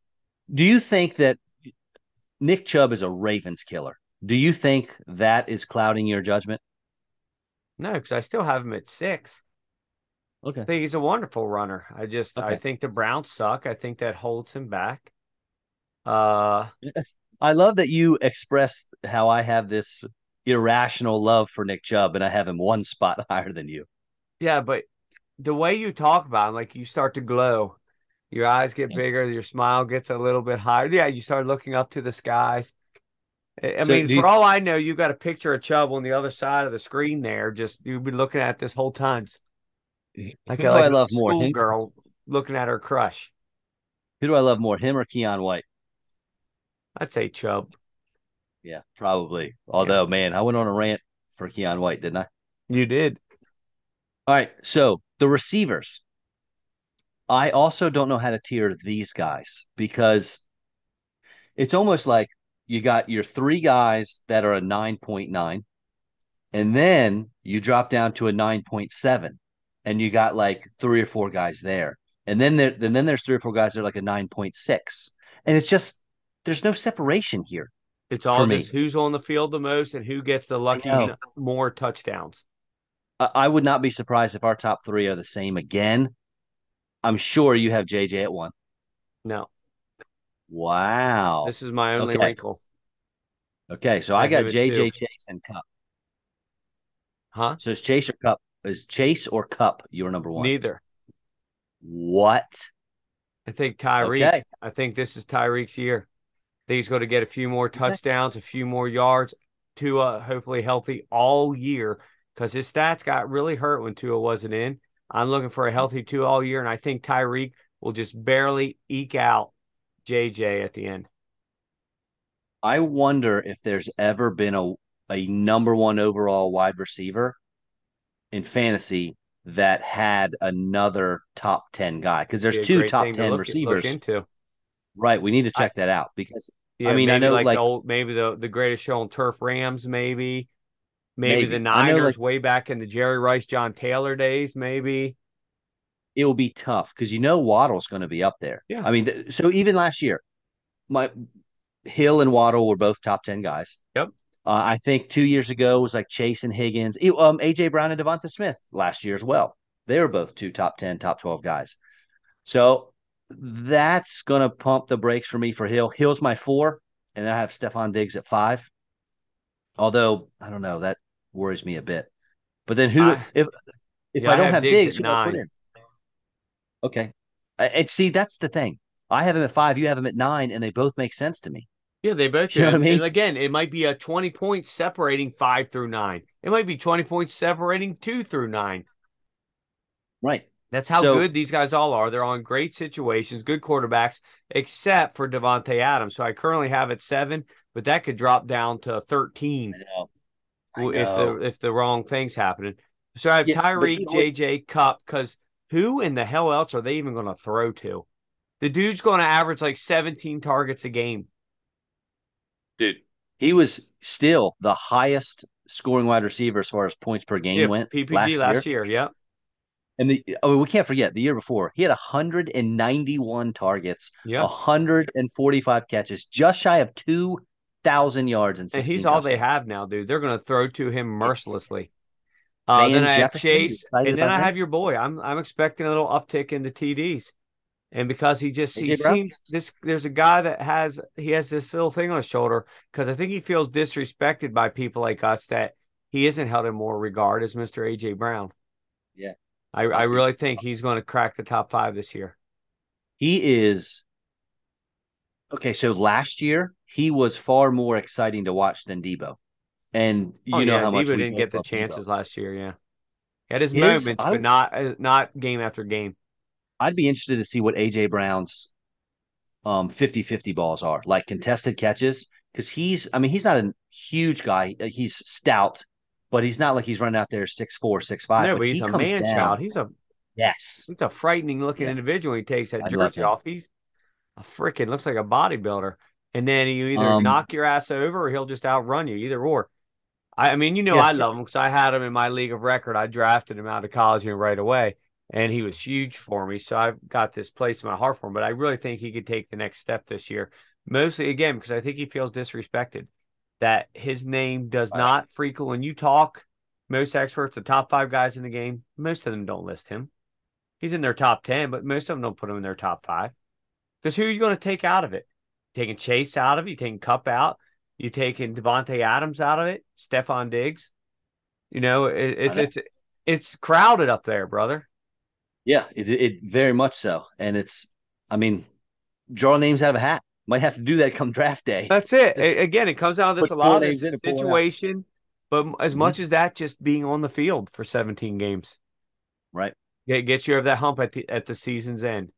Do you think that Nick Chubb is a Ravens killer? Do you think that is clouding your judgment? No, because I still have him at 6. Okay. I think he's a wonderful runner. I think the Browns suck. I think that holds him back. I love that you expressed how I have this irrational love for Nick Chubb, and I have him one spot higher than you. Yeah, but the way you talk about him, like you start to glow. Your eyes get bigger. Your smile gets a little bit higher. Yeah, you start looking up to the skies. For all I know, you've got a picture of Chubb on the other side of the screen there. Just you've been looking at this whole time. Who do I love more? Him? Girl looking at her crush. Who do I love more, him or Keon White? I'd say Chubb. Yeah, probably. Although, man, I went on a rant for Keon White, didn't I? You did. All right, so the receivers. I also don't know how to tier these guys because it's almost like you got your 3 guys that are a 9.9, and then you drop down to a 9.7, and you got like 3 or 4 guys there. And then there's 3 or 4 guys that are like a 9.6. And it's just there's no separation here. It's all just who's on the field the most and who gets the lucky more touchdowns. I would not be surprised if our top 3 are the same again. I'm sure you have JJ at 1. No. Wow. This is my only wrinkle. Okay, so I got JJ, Chase, and Cup. Huh? So it's Chase or Cup? Is Chase or Cup your number 1? Neither. What? I think Tyreek. Okay. I think this is Tyreek's year. I think he's going to get a few more touchdowns, a few more yards. Tua hopefully healthy all year because his stats got really hurt when Tua wasn't in. I'm looking for a healthy 2 all year, and I think Tyreek will just barely eke out JJ at the end. I wonder if there's ever been a number 1 overall wide receiver in fantasy that had another top 10 guy, because there's 2 top 10 receivers. Right, we need to check that out because I know like the greatest show on turf, Rams, maybe. Maybe the Niners way back in the Jerry Rice, John Taylor days, maybe. It will be tough because Waddle's going to be up there. Yeah. I mean, so even last year, Hill and Waddle were both top 10 guys. Yep. I think 2 years ago was like Chase and Higgins, A.J. Brown and Devonta Smith last year as well. They were both two top 10, top 12 guys. So that's going to pump the brakes for me for Hill. Hill's my 4, and then I have Stefon Diggs at 5. Although, I don't know, that worries me a bit. But then if I don't have Diggs, who do I put in? Okay. And see, that's the thing. I have him at 5, you have him at 9, and they both make sense to me. Yeah, they both do. You know what I mean? Again, it might be a 20 points separating 5 through 9. It might be 20 points separating 2 through 9. Right. That's how good these guys all are. They're on great situations, good quarterbacks, except for Devontae Adams. So I currently have it 7, but that could drop down to 13 if the wrong thing's happening. So I have Tyreek, JJ, Cup, because who in the hell else are they even going to throw to? The dude's going to average like 17 targets a game. Dude, he was still the highest scoring wide receiver as far as points per game went. PPG last year. Yep. And we can't forget the year before, he had 191 targets, 145 catches, just shy of 2,000 yards. And he's all they have now, dude. They're going to throw to him mercilessly. Then I have Chase, and then I have your boy. I'm expecting a little uptick in the TDs. And because there's a guy that has this little thing on his shoulder, because I think he feels disrespected by people like us that he isn't held in more regard as Mr. A.J. Brown. Yeah. I really think he's going to crack the top 5 this year. He is. Okay, so last year he was far more exciting to watch than Debo. And how much Debo didn't get the chances last year, At his moments, but not game after game. I'd be interested to see what A.J. Brown's 50-50 balls are, like contested catches, because he's not a huge guy. He's stout. But he's not like he's running out there 6'4", 6'5". No, but he's a man child. He's a frightening looking individual. He takes that jersey off. He's a freaking looks like a bodybuilder. And then you either knock your ass over or he'll just outrun you, either or. I love him because I had him in my league of record. I drafted him out of college and right away, and he was huge for me. So I've got this place in my heart for him. But I really think he could take the next step this year, mostly, again, because I think he feels disrespected. That his name does not frequent. When you talk, most experts, the top 5 guys in the game, most of them don't list him. He's in their top 10, but most of them don't put him in their top 5. Because who are you going to take out of it? Taking Chase out of it? You taking Cup out? You taking Devontae Adams out of it? Stefon Diggs? It's crowded up there, brother. Yeah, it very much so. And draw names out of a hat. Might have to do that come draft day. That's it. Again, it comes out of this a lot of situation, but as much as that, just being on the field for 17 games. Right. It gets you over that hump at the season's end.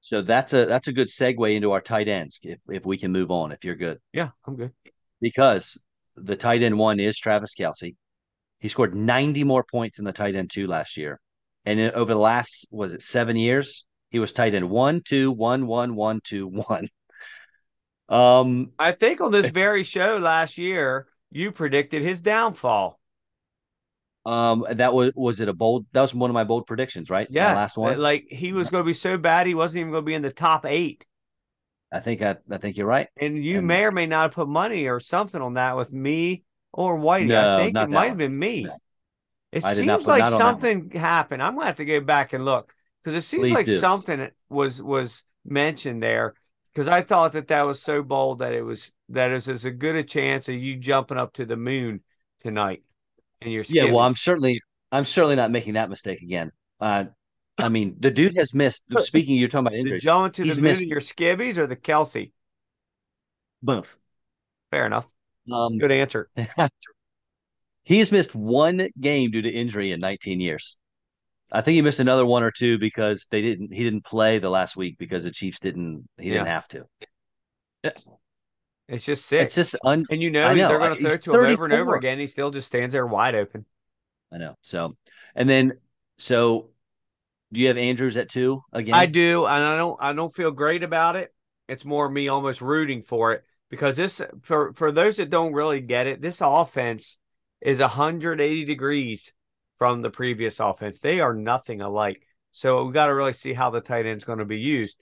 So that's a good segue into our tight ends, if we can move on, if you're good. Yeah, I'm good. Because the tight end 1 is Travis Kelce. He scored 90 more points in the tight end 2 last year. And over the last, 7 years, he was tight end 1, 2, 1, 1, 1, 2, 1. I think on this very show last year, you predicted his downfall. That was it a bold? That was one of my bold predictions, right? Yeah, last one. Like he was going to be so bad, he wasn't even going to be in the top 8. I think you're right. And you may or may not have put money or something on that with me or Whitey. No, I think it might have been me. No. It seems like something happened. I'm going to have to go back and look because it seems like something was mentioned there. Because I thought that was so bold that it was as good a chance of you jumping up to the moon tonight. And you're skinny. Yeah, well, I'm certainly not making that mistake again. The dude has missed. Speaking, you're talking about injuries. The jumping to the moon missed. Your skibbies or the Kelce? Both. Fair enough. Good answer. He has missed 1 game due to injury in 19 years. I think he missed another one or two because he didn't play the last week because the Chiefs didn't have to. It's just sick. It's just they're going to throw to him over and over again. He still just stands there wide open. I know. So do you have Andrews at 2 again? I do, and I don't feel great about it. It's more me almost rooting for it because this for those that don't really get it, this offense is 180 degrees. From the previous offense. They are nothing alike. So we got to really see how the tight end's going to be used.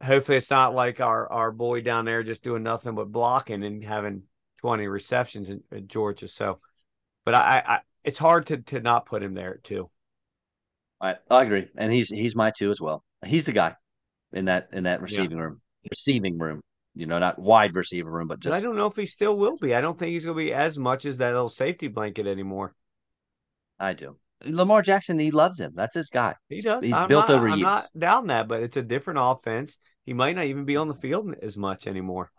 Hopefully it's not like our boy down there just doing nothing but blocking and having 20 receptions in Georgia. So, but I it's hard to not put him there too. I agree, and he's my two as well. He's the guy in that receiving room. Receiving room, you know, not wide receiver room, but just. But I don't know if he still will be. I don't think he's going to be as much as that little safety blanket anymore. I do. Lamar Jackson, he loves him. That's his guy. He does. He's built over years. I'm not down that, but it's a different offense. He might not even be on the field as much anymore.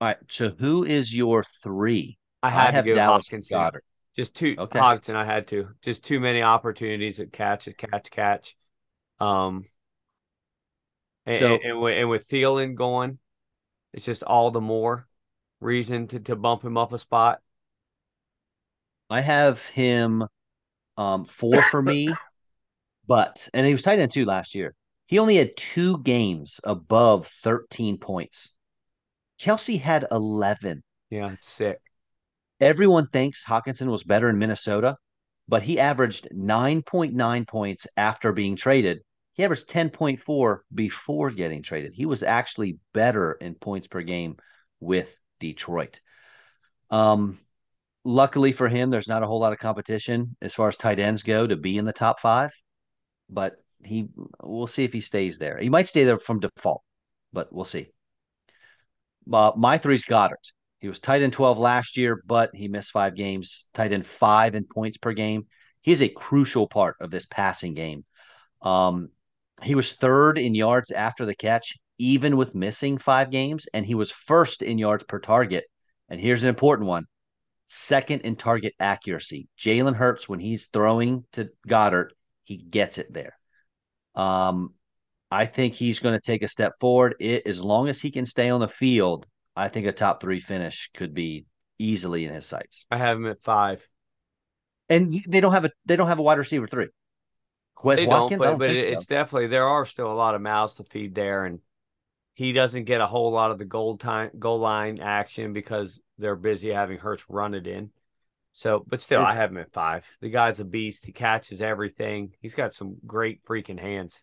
All right. So who is your three? I have to go Dallas Goedert. Just two. Okay. Hodgson, I had to. Just too many opportunities at catch. And with Thielen going, it's just all the more reason to bump him up a spot. I have him 4 for me, and he was tight end 2 last year. He only had 2 games above 13 points. Kelsey had 11. Yeah, it's sick. Everyone thinks Hockenson was better in Minnesota, but he averaged 9.9 points after being traded. He averaged 10.4 before getting traded. He was actually better in points per game with Detroit. Luckily for him, there's not a whole lot of competition as far as tight ends go to be in the top 5. But we'll see if he stays there. He might stay there from default, but we'll see. My 3's Goddard. He was tight end 12 last year, but he missed 5 games. Tight end 5 in points per game. He is a crucial part of this passing game. He was 3rd in yards after the catch, even with missing 5 games, and he was 1st in yards per target. And here's an important one. 2nd in target accuracy. Jalen Hurts, when he's throwing to Goddard, he gets it there. I think he's going to take a step forward. As long as he can stay on the field, I think a top 3 finish could be easily in his sights. I have him at 5. And they don't have a wide receiver 3. Wes Watkins, it's definitely, there are still a lot of mouths to feed there, and he doesn't get a whole lot of the goal line action because they're busy having Hurts run it in. So, but still, I have him at 5. The guy's a beast. He catches everything. He's got some great freaking hands.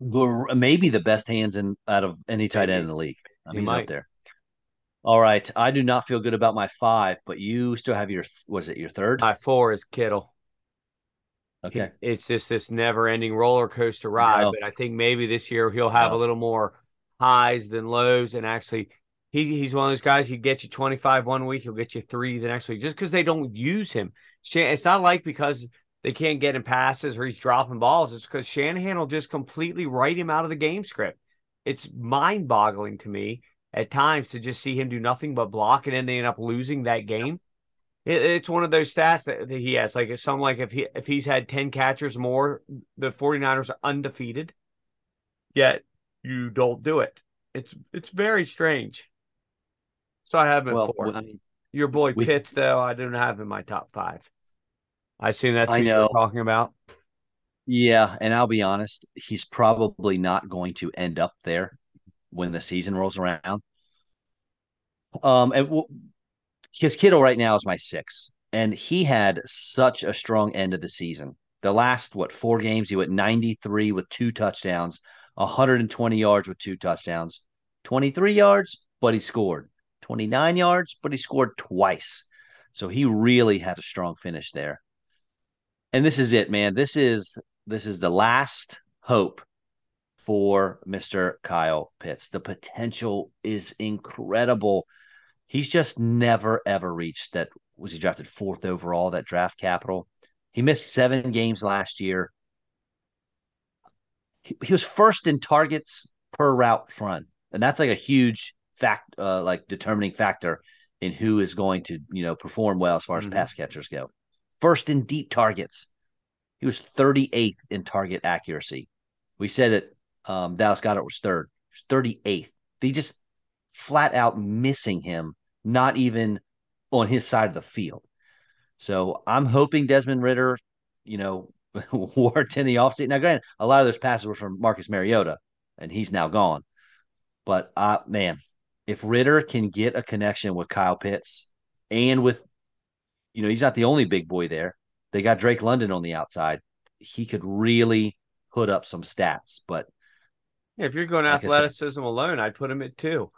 Maybe the best hands out of any tight end in the league. I mean, he's up there. All right, I do not feel good about my 5, but you still have your 3rd? My 4 is Kittle. Okay. It's just this never-ending roller coaster ride, but I think maybe this year he'll have a little more highs than lows, and actually he's one of those guys, he gets you 25 one week, he'll get you 3 the next week, just because they don't use him. It's not like because they can't get him passes or he's dropping balls. It's because Shanahan will just completely write him out of the game script. It's mind-boggling to me at times to just see him do nothing but block, and then they end up losing that game. It's one of those stats that he has. Like it's something like if he's had 10 catchers more, the 49ers are undefeated, yet you don't do it. It's very strange. So I have him at 4. I mean, your boy Pitts, though, I don't have him in my top 5. I assume that's who you're talking about. Yeah, and I'll be honest, he's probably not going to end up there when the season rolls around. His Kittle right now is my 6, and he had such a strong end of the season. The last, 4 games, he went 93 with 2 touchdowns, 120 yards with 2 touchdowns, 23 yards, but he scored, 29 yards, but he scored twice. So he really had a strong finish there. And this is it, man. This is the last hope for Mr. Kyle Pitts. The potential is incredible. He's just never, ever reached that. Was he drafted 4th overall, that draft capital? He missed 7 games last year. He was 1st in targets per route run. And that's like a huge fact, determining factor in who is going to, perform well as far as pass catchers go. 1st in deep targets. He was 38th in target accuracy. We said that Dallas Goedert was 3rd. He was 38th. They just flat out missing him. Not even on his side of the field. So I'm hoping Desmond Ridder, worked in the offseason. Now, granted, a lot of those passes were from Marcus Mariota, and he's now gone. But, man, if Ridder can get a connection with Kyle Pitts and with, he's not the only big boy there. They got Drake London on the outside. He could really put up some stats. But if you're going athleticism alone, I'd put him at 2.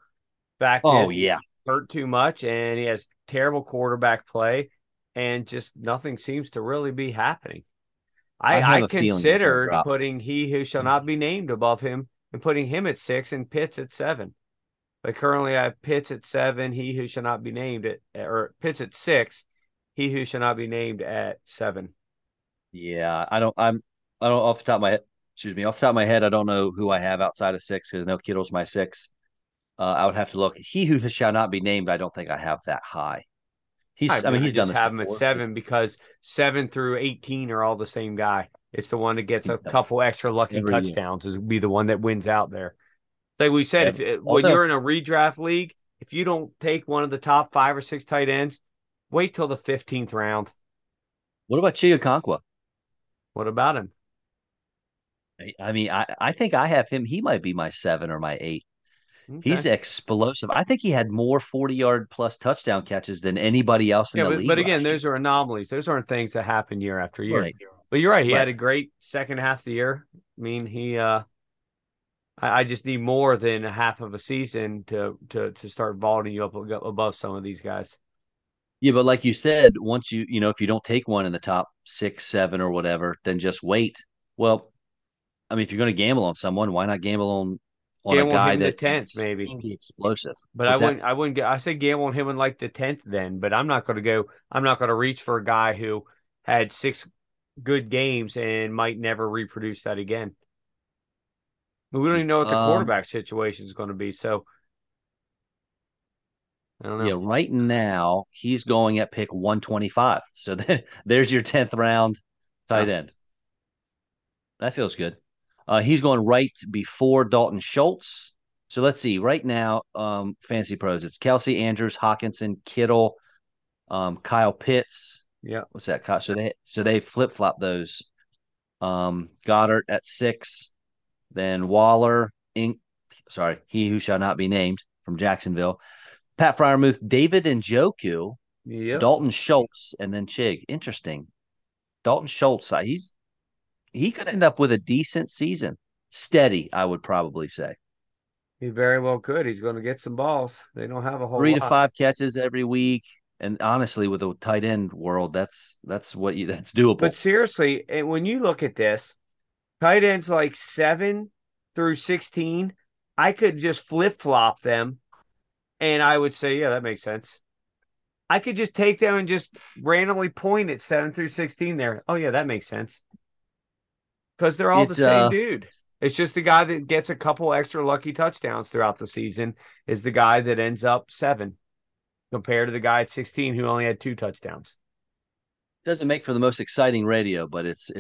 Fact is, hurt too much, and he has terrible quarterback play, and just nothing seems to really be happening. I considered putting he who shall not be named above him and putting him at 6 and Pitts at 7. But currently I have Pitts at 7, he who shall not be named at, or Pitts at 6, he who shall not be named at 7. Yeah, I don't off the top of my head. Excuse me, off the top of my head, I don't know who I have outside of 6 because no Kittle's my 6. I would have to look. He who shall not be named, I don't think I have that high. He's done this. I have him at 7 because 7 through 18 are all the same guy. It's the one that gets a couple extra lucky touchdowns is be the one that wins out there. It's like we said, when you're in a redraft league, if you don't take one of the top 5 or 6 tight ends, wait till the 15th round. What about Chigakonkwa? What about him? I mean, I think I have him. He might be my 7 or my 8. Okay. He's explosive. I think he had more 40-yard plus touchdown catches than anybody else in the league. But again, those are anomalies. Those aren't things that happen year after year. Right. But you're right. He had a great second half of the year. I mean, he. I just need more than a half of a season to start vaulting you up above some of these guys. Yeah, but like you said, once you know, if you don't take one in the top 6, 7, or whatever, then just wait. Well, I mean, if you're going to gamble on someone, why not gamble on a guy that tenth, maybe explosive? But I wouldn't. I say gamble on him in like the 10th then. But I'm not going to go. I'm not going to reach for a guy who had 6 good games and might never reproduce that again. I mean, we don't even know what the quarterback situation is going to be. So I don't know. Yeah, right now he's going at pick 125. So there's your 10th round tight end. That feels good. He's going right before Dalton Schultz. So let's see. Right now, Fantasy Pros, it's Kelsey, Andrews, Hawkinson, Kittle, Kyle Pitts. Yeah. What's that? So they flip-flop those. Goddard at 6. Then Waller, he who shall not be named from Jacksonville. Pat Freiermuth, David Njoku, Dalton Schultz, and then Chig. Interesting. Dalton Schultz, he could end up with a decent season. Steady, I would probably say. He very well could. He's going to get some balls. They don't have a whole 3 to 5 catches every week. And honestly, with a tight end world, that's doable. But seriously, and when you look at this, tight ends like 7 through 16, I could just flip-flop them, and I would say, yeah, that makes sense. I could just take them and just randomly point at 7 through 16 there. Oh, yeah, that makes sense. Because they're all the same dude. It's just the guy that gets a couple extra lucky touchdowns throughout the season is the guy that ends up 7 compared to the guy at 16 who only had 2 touchdowns. Doesn't make for the most exciting radio, but it's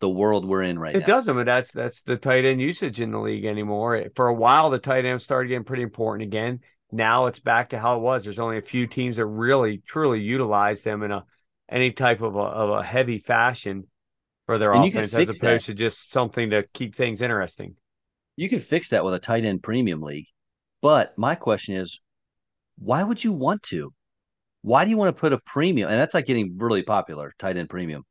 the world we're in right now. It doesn't, but that's the tight end usage in the league anymore. For a while, the tight end started getting pretty important again. Now it's back to how it was. There's only a few teams that really, truly utilize them in any type of a heavy fashion for their offense, as opposed to just something to keep things interesting. You can fix that with a tight end premium league. But my question is, why would you want to? Why do you want to put a premium? And that's like getting really popular, tight end premium.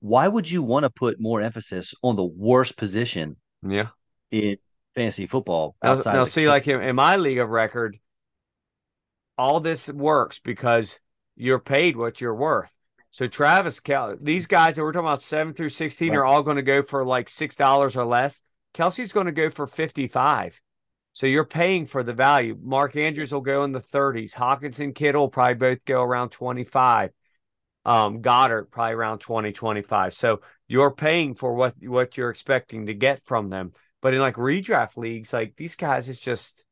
Why would you want to put more emphasis on the worst position in fantasy football? Now see, like in my league of record, all this works because you're paid what you're worth. So Travis, these guys that we're talking about 7 through 16 are all going to go for like $6 or less. Kelsey's going to go for $55. So you're paying for the value. Mark Andrews will go in the 30s. Hawkinson, Kittle will probably both go around 25. Goddard probably around 20, 25. So you're paying for what you're expecting to get from them. But in like redraft leagues, like these guys, it's just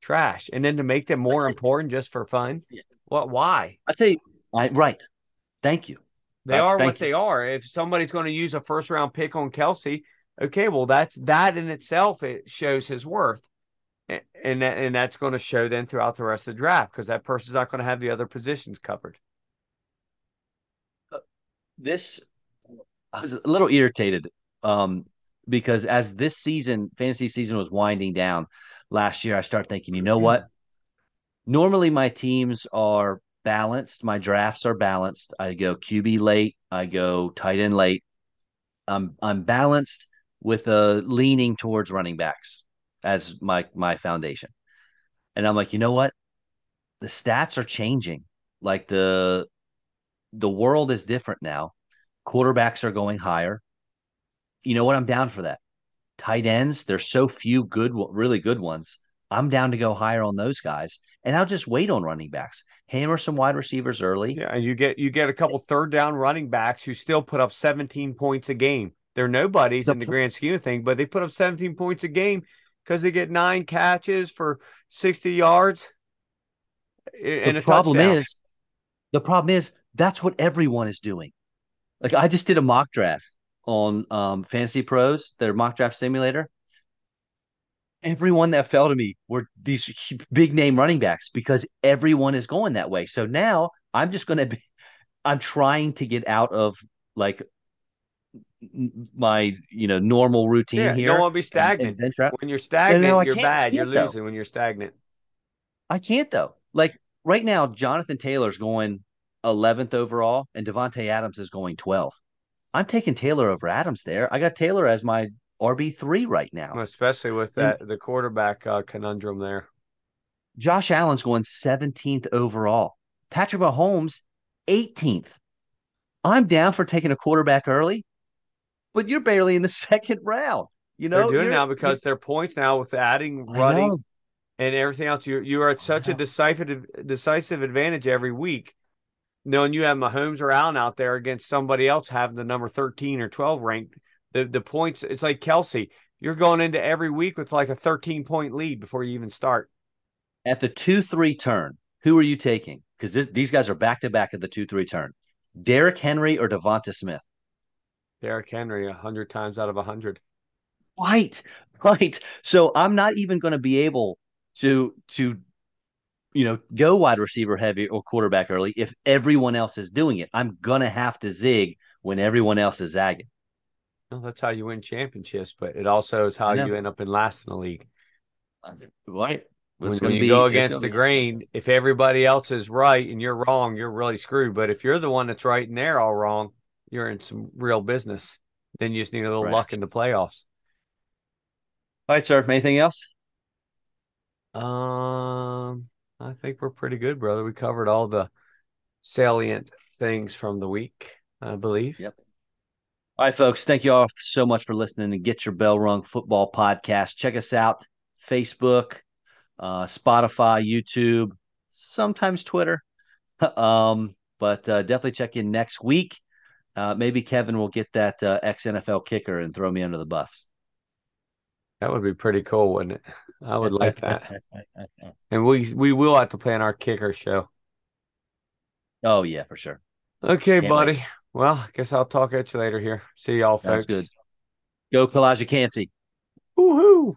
trash. And then to make them more important just for fun, why? I tell you, right. Thank you. They are what they are. If somebody's going to use a first-round pick on Kelsey, okay, well, that in itself, it shows his worth. And that's going to show then throughout the rest of the draft because that person's not going to have the other positions covered. I was a little irritated because as this season, fantasy season was winding down last year, I started thinking, you know what? Normally my teams are – balanced. My drafts are balanced. I go QB late. I go tight end late. I'm balanced with a leaning towards running backs as my foundation. And I'm like, you know what? the stats are changing. Like the world is different now. Quarterbacks are going higher. You know what? I'm down for that. Tight ends, there's so few good, really good ones. I'm down to go higher on those guys, and I'll just wait on running backs. Hammer some wide receivers early. Yeah, and you get a couple third down running backs who still put up 17 points a game. They're nobodies in the grand scheme of things, but they put up 17 points a game because they get 9 catches for 60 yards and the problem is that's what everyone is doing. Like, I just did a mock draft on Fantasy Pros, their mock draft simulator. Everyone that fell to me were these big name running backs because everyone is going that way. So now I'm just going to be, I'm trying to get out of like my, normal routine here. Don't want to be stagnant. And when you're stagnant, you're bad. You're losing though. When you're stagnant. I can't though. Like right now, Jonathan Taylor's going 11th overall and Devontae Adams is going 12th. I'm taking Taylor over Adams there. I got Taylor as my RB3 right now. Especially with the quarterback conundrum there. Josh Allen's going 17th overall. Patrick Mahomes, 18th. I'm down for taking a quarterback early, but you're barely in the second round. They're doing now because their points now with adding running and everything else. You are at such a decisive advantage every week. Knowing you have Mahomes or Allen out there against somebody else having the number 13 or 12 ranked. The points, it's like Kelsey. You're going into every week with like a 13-point lead before you even start. At the 2-3 turn, who are you taking? Because these guys are back-to-back at the 2-3 turn. Derrick Henry or Devonta Smith? Derrick Henry, 100 times out of 100. Right. So I'm not even going to be able to go wide receiver heavy or quarterback early if everyone else is doing it. I'm going to have to zig when everyone else is zagging. Well, that's how you win championships, but it also is how you end up in last in the league. Right. When you go against the grain, if everybody else is right and you're wrong, you're really screwed. But if you're the one that's right and they're all wrong, you're in some real business. Then you just need a little luck in the playoffs. All right, sir. Anything else? I think we're pretty good, brother. We covered all the salient things from the week, I believe. Yep. All right, folks, thank you all so much for listening to Get Your Bell Rung Football Podcast. Check us out, Facebook, Spotify, YouTube, sometimes Twitter. But definitely check in next week. Maybe Kevin will get that ex-NFL kicker and throw me under the bus. That would be pretty cool, wouldn't it? I would like that. And we will have to plan our kicker show. Oh, yeah, for sure. Okay, buddy. Wait. Well, I guess I'll talk at you later here. See y'all, folks. That's good. Go Kalijah Kancey. Woohoo!